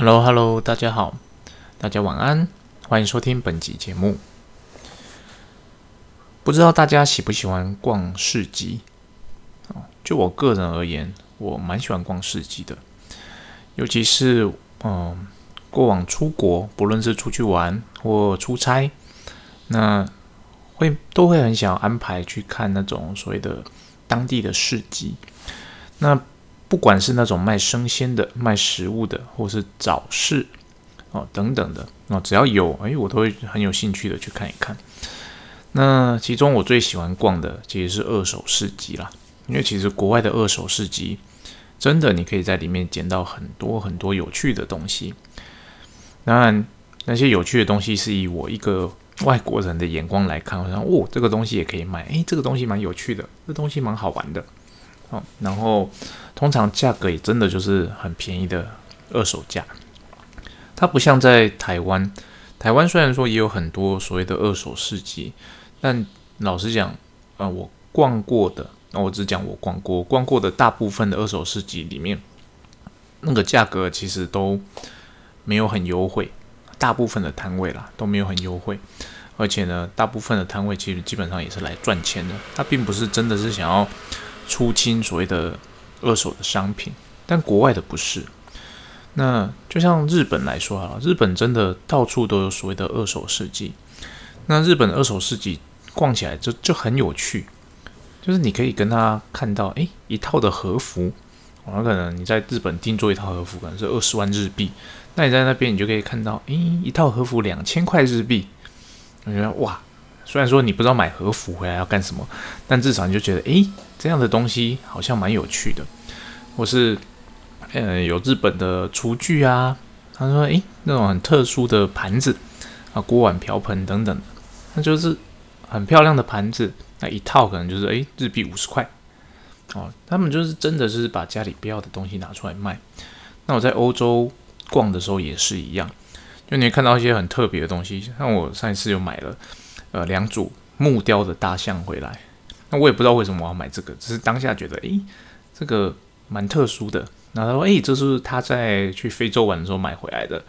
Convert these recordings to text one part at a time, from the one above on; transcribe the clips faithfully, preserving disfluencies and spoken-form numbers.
Hello Hello， 大家好，大家晚安，欢迎收听本集节目。不知道大家喜不喜欢逛市集？就我个人而言，我蛮喜欢逛市集的，尤其是嗯、呃，过往出国，不论是出去玩或出差，那会都会很想安排去看那种所谓的当地的市集。那不管是那种卖生鲜的、卖食物的，或是早市、哦、等等的、哦、只要有、哎、我都会很有兴趣的去看一看。那其中我最喜欢逛的其实是二手市集啦，因为其实国外的二手市集真的你可以在里面捡到很多很多有趣的东西。当然那些有趣的东西是以我一个外国人的眼光来看，我想哦，这个东西也可以买，哎，这个东西蛮有趣的，这个东西蛮好玩的。哦、然后通常价格也真的就是很便宜的二手价，它不像在台湾，台湾虽然说也有很多所谓的二手市集，但老实讲、呃、我逛过的、哦、我只讲我逛过我逛过的大部分的二手市集里面，那个价格其实都没有很优惠，大部分的摊位啦都没有很优惠，而且呢大部分的摊位其实基本上也是来赚钱的，它并不是真的是想要出清所谓的二手的商品，但国外的不是。那就像日本来说好了，日本真的到处都有所谓的二手市集。那日本的二手市集逛起来 就, 就很有趣，就是你可以跟他看到，哎，一套的和服，可能你在日本定做一套和服可能是二十万日币，那你在那边你就可以看到，哎，一套和服两千块日币，我觉得哇。虽然说你不知道买和服回来要干什么，但至少你就觉得，诶，这样的东西好像蛮有趣的。或是，呃，有日本的厨具啊，他说，诶，那种很特殊的盘子啊，锅碗瓢盆等等的，那就是很漂亮的盘子，那一套可能就是诶日币五十块。哦，他们就是真的是把家里不要的东西拿出来卖。那我在欧洲逛的时候也是一样，就你会看到一些很特别的东西，像我上一次有买了。呃，两组木雕的大象回来，那我也不知道为什么我要买这个，只是当下觉得，诶，这个蛮特殊的。然后他说，诶，这是他在去非洲玩的时候买回来的，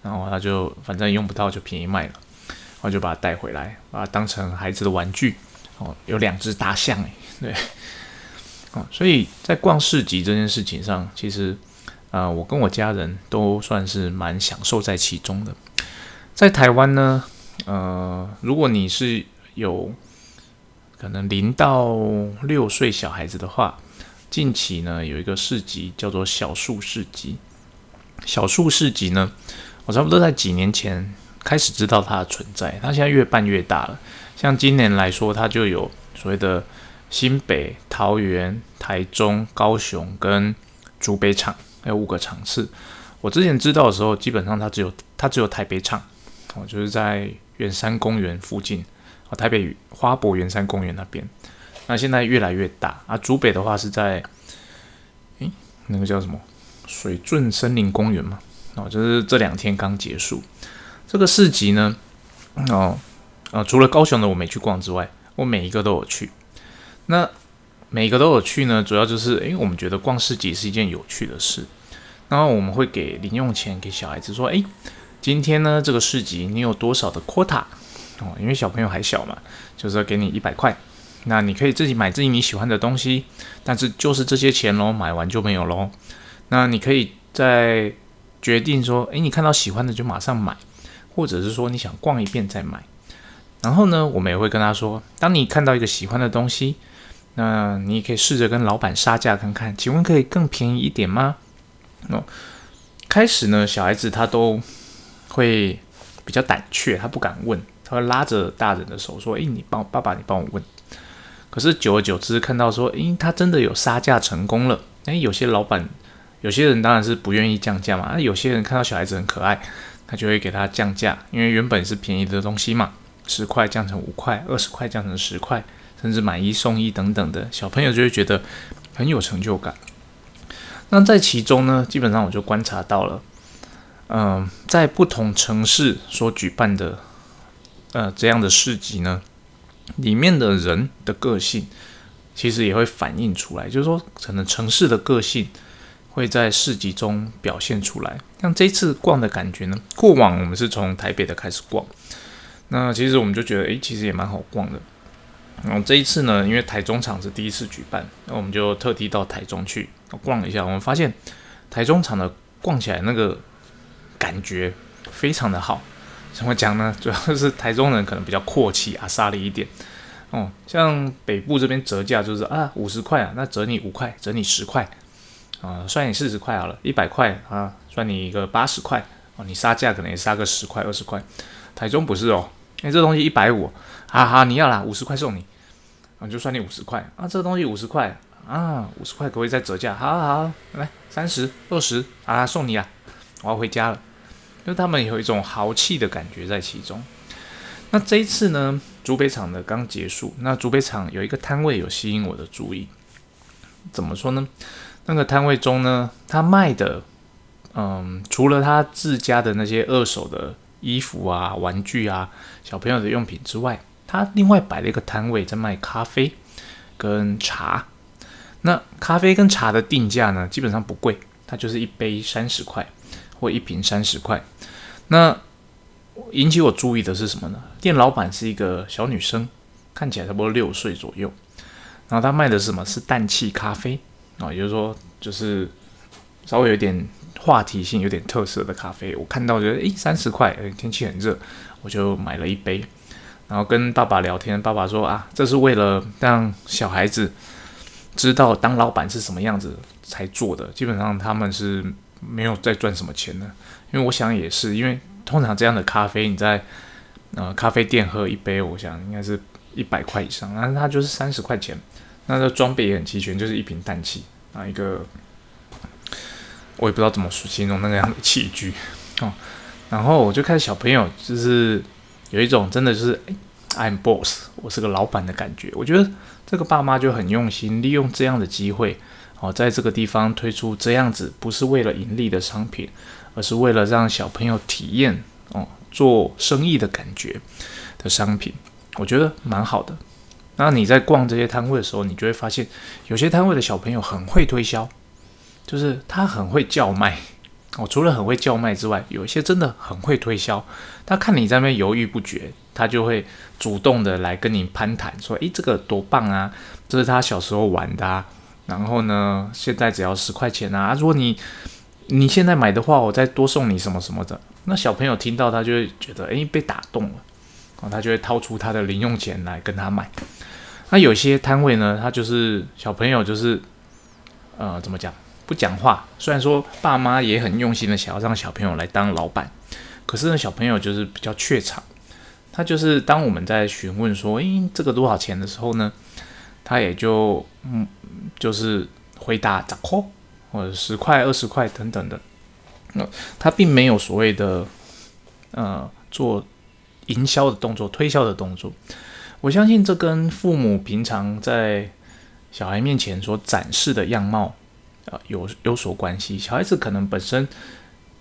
然后他就反正用不到就便宜卖了，然后就把它带回来，把它当成孩子的玩具。哦，有两只大象，诶，对，哦，所以在逛市集这件事情上，其实，呃，我跟我家人都算是蛮享受在其中的。在台湾呢。呃，如果你是有可能零到六岁小孩子的话，近期呢有一个市集叫做小树市集。小树市集呢，我差不多在几年前开始知道它的存在，它现在越办越大了。像今年来说，它就有所谓的新北、桃园、台中、高雄跟竹北场，还有五个场次。我之前知道的时候，基本上它只有它只有台北场。哦，就是在圆山公园附近，哦，台北花博圆山公园那边。那现在越来越大啊，竹北的话是在，诶，那个叫什么水圳森林公园嘛？哦，就是这两天刚结束这个市集呢。哦，呃，除了高雄的我没去逛之外，我每一个都有去。那每一个都有去呢，主要就是诶，我们觉得逛市集是一件有趣的事，然后我们会给零用钱给小孩子说，诶。今天呢，这个市集你有多少的 quota、哦、因为小朋友还小嘛，就是要给你一百块，那你可以自己买自己你喜欢的东西，但是就是这些钱咯，买完就没有咯。那你可以再决定说，诶，你看到喜欢的就马上买，或者是说你想逛一遍再买。然后呢，我们也会跟他说，当你看到一个喜欢的东西，那你可以试着跟老板杀价看看，请问可以更便宜一点吗？哦、开始呢，小孩子他都会比较胆怯，他不敢问，他会拉着大人的手说，诶，你帮我，爸爸你帮我问。可是久而久之看到说，诶，他真的有杀价成功了。诶，有些老板有些人当然是不愿意降价嘛，有些人看到小孩子很可爱，他就会给他降价，因为原本是便宜的东西嘛，十块降成五块，二十块降成十块，甚至买一送一等等的，小朋友就会觉得很有成就感。那在其中呢，基本上我就观察到了嗯，在不同城市所举办的呃这样的市集呢，里面的人的个性其实也会反映出来，就是说可能城市的个性会在市集中表现出来。像这次逛的感觉呢，过往我们是从台北的开始逛，那其实我们就觉得，诶，其实也蛮好逛的。然后这一次呢，因为台中场是第一次举办，那我们就特地到台中去逛了一下。我们发现台中场的逛起来那个感觉非常的好。怎么讲呢？主要是台中人可能比较阔气阿萨利一点。哦，像北部这边折价就是啊五十块啊，那折你五块，折你十块，啊、呃、算你四十块好了，一百块啊算你一个八十块，哦你杀价可能也杀个十块二十块。台中不是哦，哎、欸、这东西一百五，哈哈你要啦五十块送你，啊就算你五十块啊这东西五十块啊五十块可不可以再折价？好好好来三十二十啊送你啊，我要回家了。就他们有一种豪气的感觉在其中。那这一次呢，竹北场的刚结束，那竹北场有一个摊位有吸引我的注意。怎么说呢？那个摊位中呢，他卖的，嗯，除了他自家的那些二手的衣服啊、玩具啊、小朋友的用品之外，他另外摆了一个摊位在卖咖啡跟茶。那咖啡跟茶的定价呢，基本上不贵，它就是一杯三十块。或一瓶三十块，那引起我注意的是什么呢？店老板是一个小女生，看起来差不多六岁左右。然后她卖的是什么？是氮气咖啡啊、哦，也就是说，就是稍微有点话题性、有点特色的咖啡。我看到觉得，诶，三十块，天气很热，我就买了一杯。然后跟爸爸聊天，爸爸说啊，这是为了让小孩子知道当老板是什么样子才做的。基本上他们是。没有再赚什么钱呢，因为我想也是，因为通常这样的咖啡，你在呃咖啡店喝一杯，我想应该是一百块以上，但是它就是三十块钱，那这装备也很齐全，就是一瓶氮气啊，一个我也不知道怎么形容那个样的器具哦。然后我就看小朋友，就是有一种真的就是 I'm boss， 我是个老板的感觉。我觉得这个爸妈就很用心，利用这样的机会。在这个地方推出这样子不是为了盈利的商品，而是为了让小朋友体验、哦、做生意的感觉的商品，我觉得蛮好的。那你在逛这些摊位的时候，你就会发现有些摊位的小朋友很会推销，就是他很会叫卖、哦、除了很会叫卖之外，有一些真的很会推销，他看你在那边犹豫不决，他就会主动的来跟你攀谈说，诶，这个多棒啊，这是他小时候玩的啊，然后呢，现在只要十块钱啊！如果你你现在买的话，我再多送你什么什么的。那小朋友听到他就会觉得，哎，被打动了，哦，他就会掏出他的零用钱来跟他买。那有些摊位呢，他就是小朋友就是，呃，怎么讲？不讲话。虽然说爸妈也很用心的想要让小朋友来当老板，可是呢，小朋友就是比较怯场。他就是当我们在询问说，哎，这个多少钱的时候呢，他也就嗯。就是回答十块或者十块二十块等等的，那他并没有所谓的呃做营销的动作、推销的动作。我相信这跟父母平常在小孩面前所展示的样貌、呃、有有所关系。小孩子可能本身，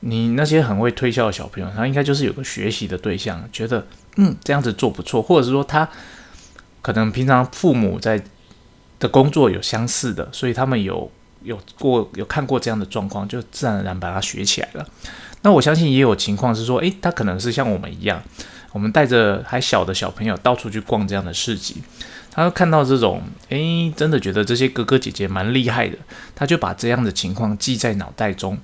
你那些很会推销的小朋友，他应该就是有个学习的对象，觉得嗯这样子做不错，或者是说他可能平常父母在。的工作有相似的，所以他们有有过有看过这样的状况，就自然而然把它学起来了。那我相信也有情况是说，诶，他可能是像我们一样，我们带着还小的小朋友到处去逛这样的市集，他看到这种，诶，真的觉得这些哥哥姐姐蛮厉害的，他就把这样的情况记在脑袋中，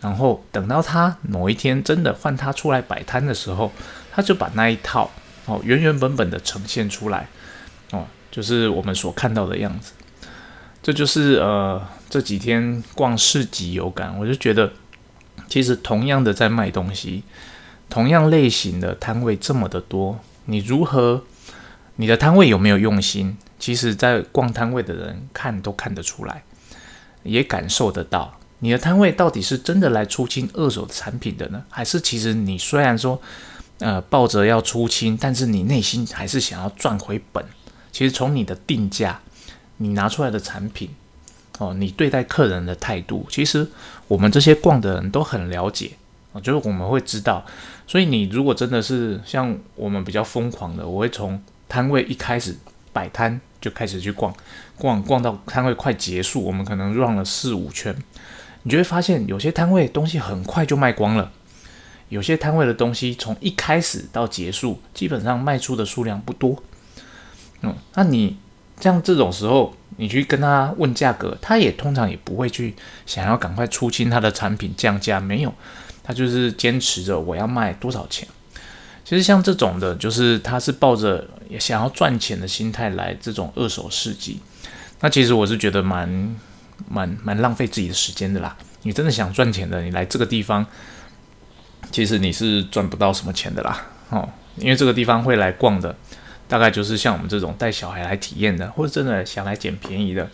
然后等到他某一天真的换他出来摆摊的时候，他就把那一套哦原原本本的呈现出来哦。就是我们所看到的样子，这就是呃这几天逛市集有感，我就觉得其实同样的在卖东西，同样类型的摊位这么的多，你如何你的摊位有没有用心？其实在逛摊位的人看都看得出来，也感受得到你的摊位到底是真的来出清二手的产品的呢，还是其实你虽然说呃抱着要出清，但是你内心还是想要赚回本。其实从你的定价，你拿出来的产品，哦，你对待客人的态度，其实我们这些逛的人都很了解，哦，就是我们会知道。所以你如果真的是像我们比较疯狂的，我会从摊位一开始摆摊就开始去逛，逛逛到摊位快结束，我们可能run了四五圈，你就会发现有些摊位东西很快就卖光了，有些摊位的东西从一开始到结束基本上卖出的数量不多。嗯，那你像这种时候你去跟他问价格，他也通常也不会去想要赶快出清他的产品降价，没有，他就是坚持着我要卖多少钱。其实像这种的，就是他是抱着想要赚钱的心态来这种二手市集，那其实我是觉得蛮蛮蛮浪费自己的时间的啦。你真的想赚钱的，你来这个地方，其实你是赚不到什么钱的啦。哦，因为这个地方会来逛的，大概就是像我们这种带小孩来体验的，或者真的想来捡便宜的。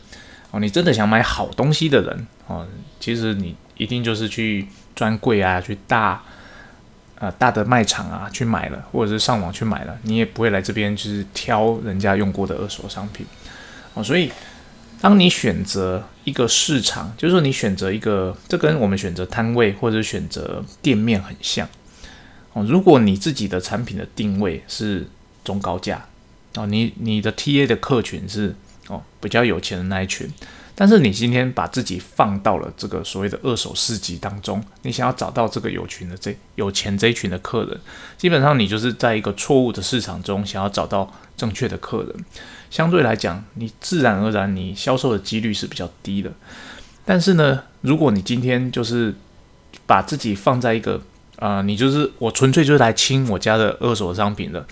哦，你真的想买好东西的人，哦，其实你一定就是去专柜啊，去大。呃，大的卖场啊，去买了，或者是上网去买了，你也不会来这边就是挑人家用过的二手商品。哦，所以当你选择一个市场，就是说你选择一个，这跟我们选择摊位或者选择店面很像。哦，如果你自己的产品的定位是中高价，哦，你你的 T A 的客群是哦比较有钱的那一群，但是你今天把自己放到了这个所谓的二手市集当中，你想要找到这个有群的这有钱这一群的客人，基本上你就是在一个错误的市场中想要找到正确的客人，相对来讲，你自然而然你销售的几率是比较低的。但是呢，如果你今天就是把自己放在一个啊、呃，你就是我纯粹就是来清我家的二手商品的。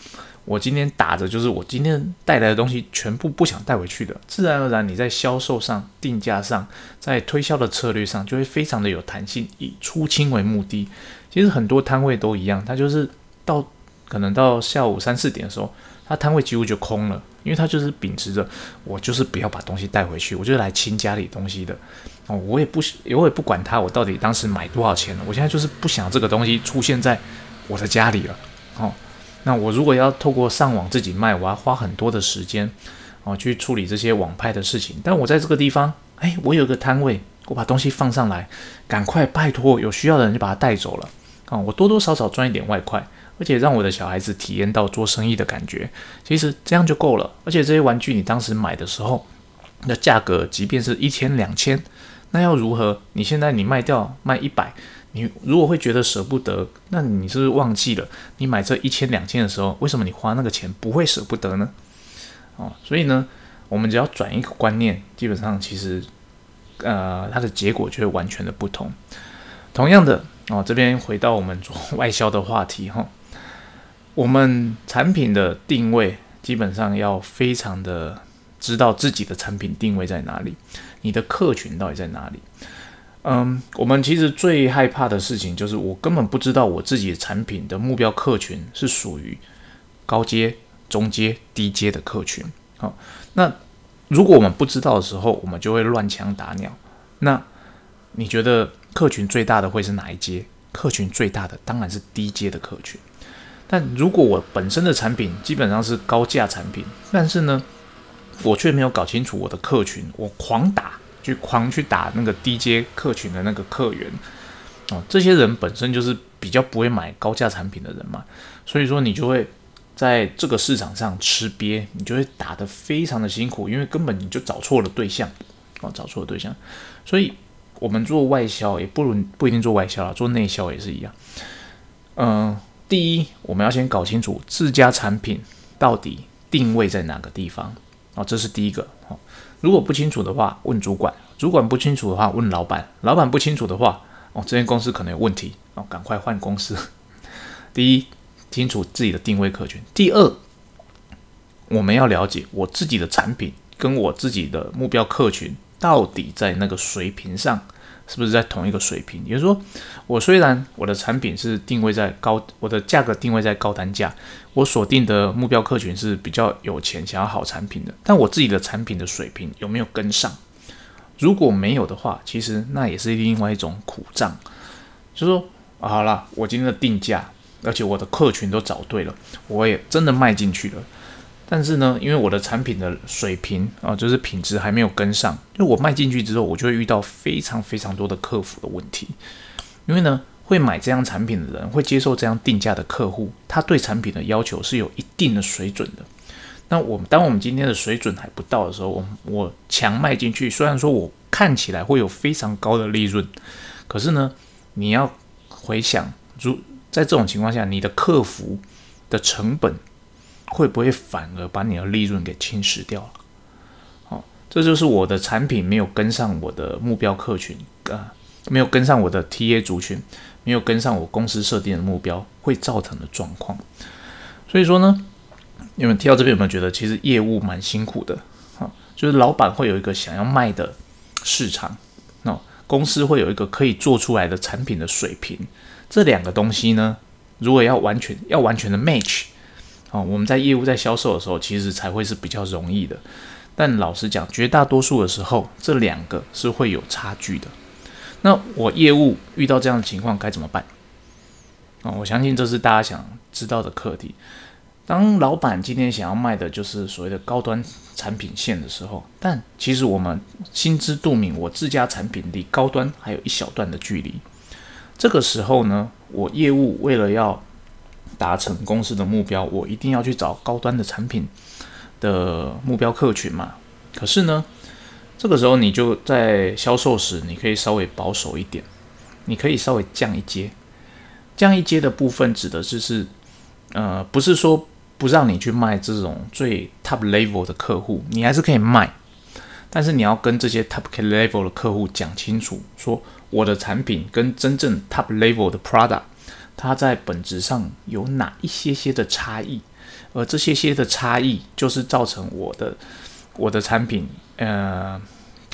我今天打着就是我今天带来的东西全部不想带回去的，自然而然你在销售上、定价上、在推销的策略上就会非常的有弹性，以出清为目的。其实很多摊位都一样，它就是到可能到下午三四点的时候，它摊位几乎就空了，因为它就是秉持着我就是不要把东西带回去，我就是来清家里东西的。哦，我也不我也不管它我到底当时买多少钱了，我现在就是不想这个东西出现在我的家里了。哦，那我如果要透过上网自己卖，我要花很多的时间，哦，去处理这些网拍的事情。但我在这个地方，哎，我有个摊位，我把东西放上来，赶快拜托有需要的人就把它带走了。啊、哦，我多多少少赚一点外快，而且让我的小孩子体验到做生意的感觉，其实这样就够了。而且这些玩具你当时买的时候，那价格即便是一千、两千，那要如何？你现在你卖掉卖一百。你如果会觉得舍不得，那你是不是忘记了你买这一千两千的时候，为什么你花那个钱不会舍不得呢？哦，所以呢，我们只要转一个观念，基本上其实，呃，它的结果就会完全的不同。同样的，哦，这边回到我们做外销的话题哈、哦，我们产品的定位基本上要非常的知道自己的产品定位在哪里，你的客群到底在哪里。嗯，我们其实最害怕的事情就是我根本不知道我自己的产品的目标客群是属于高阶、中阶、低阶的客群。好、哦，那如果我们不知道的时候，我们就会乱枪打鸟。那你觉得客群最大的会是哪一阶？客群最大的当然是低阶的客群。但如果我本身的产品基本上是高价产品，但是呢，我却没有搞清楚我的客群，我狂打。去狂去打那个低阶客群的那个客源、哦、这些人本身就是比较不会买高价产品的人嘛，所以说你就会在这个市场上吃瘪，你就会打得非常的辛苦，因为根本你就找错了对象、哦、找错了对象，所以我们做外销也不如不一定做外销啦，做内销也是一样。嗯、呃，第一，我们要先搞清楚自家产品到底定位在哪个地方、哦、这是第一个。哦，如果不清楚的话，问主管；主管不清楚的话，问老板；老板不清楚的话，哦，这间公司可能有问题哦，赶快换公司。第一，清楚自己的定位客群；第二，我们要了解我自己的产品跟我自己的目标客群到底在那个水平上是不是在同一个水平。也就是说，我虽然我的产品是定位在高，我的价格定位在高单价，我锁定的目标客群是比较有钱想要好产品的，但我自己的产品的水平有没有跟上？如果没有的话，其实那也是另外一种苦账。就是说、啊、好啦，我今天的定价，而且我的客群都找对了，我也真的卖进去了，但是呢，因为我的产品的水平啊，就是品质还没有跟上，就我卖进去之后，我就会遇到非常非常多的客服的问题。因为呢，会买这样产品的人，会接受这样定价的客户，他对产品的要求是有一定的水准的。那我们当我们今天的水准还不到的时候，我我强卖进去，虽然说我看起来会有非常高的利润，可是呢你要回想，如在这种情况下你的客服的成本会不会反而把你的利润给侵蚀掉了、哦、这就是我的产品没有跟上我的目标客群、呃、没有跟上我的 T A 族群，没有跟上我公司设定的目标会造成的状况。所以说呢，你们听到这边有没有觉得其实业务蛮辛苦的、哦、就是老板会有一个想要卖的市场、哦、公司会有一个可以做出来的产品的水平，这两个东西呢如果要完全要完全的 match、哦、我们在业务在销售的时候其实才会是比较容易的，但老实讲绝大多数的时候这两个是会有差距的。那我业务遇到这样的情况该怎么办、哦、我相信这是大家想知道的课题。当老板今天想要卖的就是所谓的高端产品线的时候，但其实我们心知肚明我自家产品离高端还有一小段的距离，这个时候呢我业务为了要达成公司的目标，我一定要去找高端的产品的目标客群嘛。可是呢这个时候你就在销售时你可以稍微保守一点，你可以稍微降一阶，降一阶的部分指的就是呃，不是说不让你去卖这种最 top level 的客户，你还是可以卖，但是你要跟这些 top level 的客户讲清楚说我的产品跟真正 top level 的 product 它在本质上有哪一些些的差异，而这些些的差异就是造成我的我的产品呃，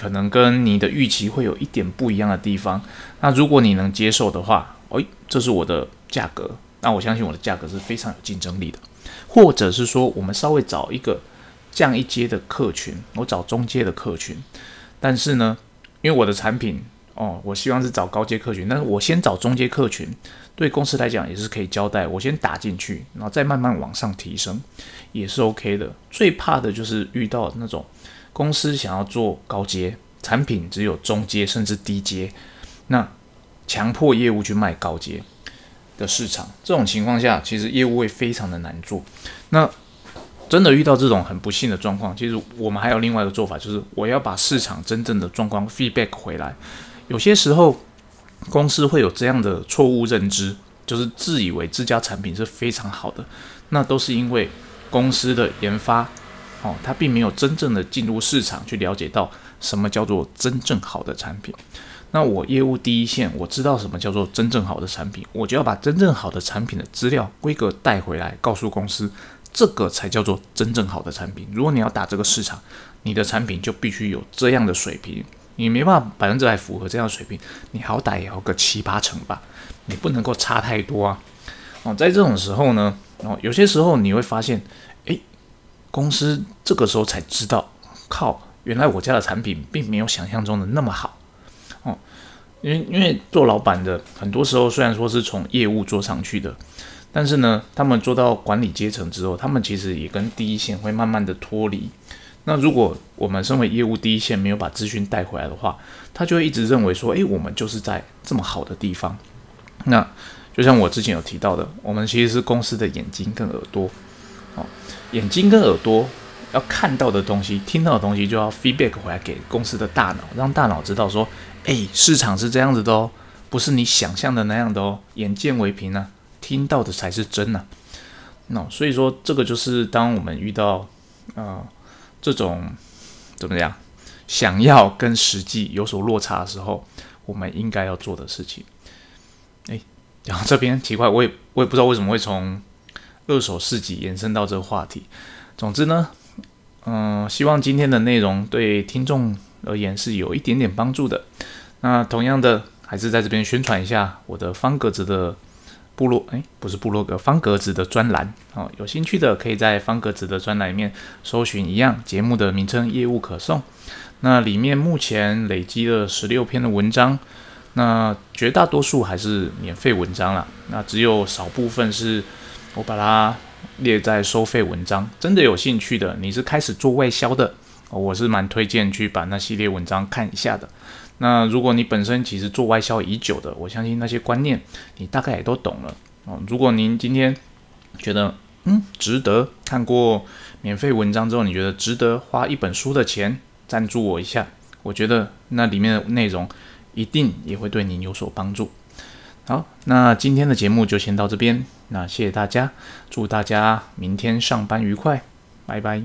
可能跟你的预期会有一点不一样的地方，那如果你能接受的话、哎、这是我的价格，那我相信我的价格是非常有竞争力的。或者是说我们稍微找一个降一阶的客群，我找中阶的客群，但是呢因为我的产品、哦、我希望是找高阶客群，但是我先找中阶客群，对公司来讲也是可以交代，我先打进去然后再慢慢往上提升也是 OK 的。最怕的就是遇到那种公司想要做高阶，产品只有中阶甚至低阶，那强迫业务去卖高阶的市场，这种情况下其实业务会非常的难做。那真的遇到这种很不幸的状况，其实我们还有另外一个做法，就是我要把市场真正的状况 feedback 回来。有些时候公司会有这样的错误认知，就是自以为自家产品是非常好的，那都是因为公司的研发、哦、它并没有真正的进入市场去了解到什么叫做真正好的产品。那我业务第一线，我知道什么叫做真正好的产品，我就要把真正好的产品的资料规格带回来告诉公司，这个才叫做真正好的产品。如果你要打这个市场，你的产品就必须有这样的水平，你没办法百分之百符合这样的水平，你好歹也要个七八成吧，你不能够差太多啊、哦、在这种时候呢、哦、有些时候你会发现诶，公司这个时候才知道，靠，原来我家的产品并没有想象中的那么好。哦、因为, 因为做老板的很多时候虽然说是从业务做上去的，但是呢他们做到管理阶层之后，他们其实也跟第一线会慢慢的脱离。那如果我们身为业务第一线没有把资讯带回来的话，他就会一直认为说诶，我们就是在这么好的地方。那就像我之前有提到的，我们其实是公司的眼睛跟耳朵、哦、眼睛跟耳朵要看到的东西，听到的东西就要 feedback 回来给公司的大脑，让大脑知道说诶，市场是这样子的哦，不是你想象的那样的哦，眼见为凭啊，听到的才是真啊。no, 所以说这个就是当我们遇到、呃、这种怎么样想要跟实际有所落差的时候，我们应该要做的事情。诶，然后这边奇怪，我也我也不知道为什么会从二手市集延伸到这个话题。总之呢嗯、呃，希望今天的内容对听众而言是有一点点帮助的。那同样的还是在这边宣传一下我的方格子的部落诶不是部落格方格子的专栏、哦、有兴趣的可以在方格子的专栏里面搜寻一样节目的名称业务可颂，那里面目前累积了十六篇的文章，那绝大多数还是免费文章啦，那只有少部分是我把它列在收费文章。真的有兴趣的，你是开始做外销的，我是蛮推荐去把那系列文章看一下的。那如果你本身其实做外销已久的，我相信那些观念你大概也都懂了、哦、如果您今天觉得嗯值得，看过免费文章之后你觉得值得花一本书的钱赞助我一下、我觉得那里面的内容一定也会对您有所帮助。好，那今天的节目就先到这边，那谢谢大家，祝大家明天上班愉快，拜拜。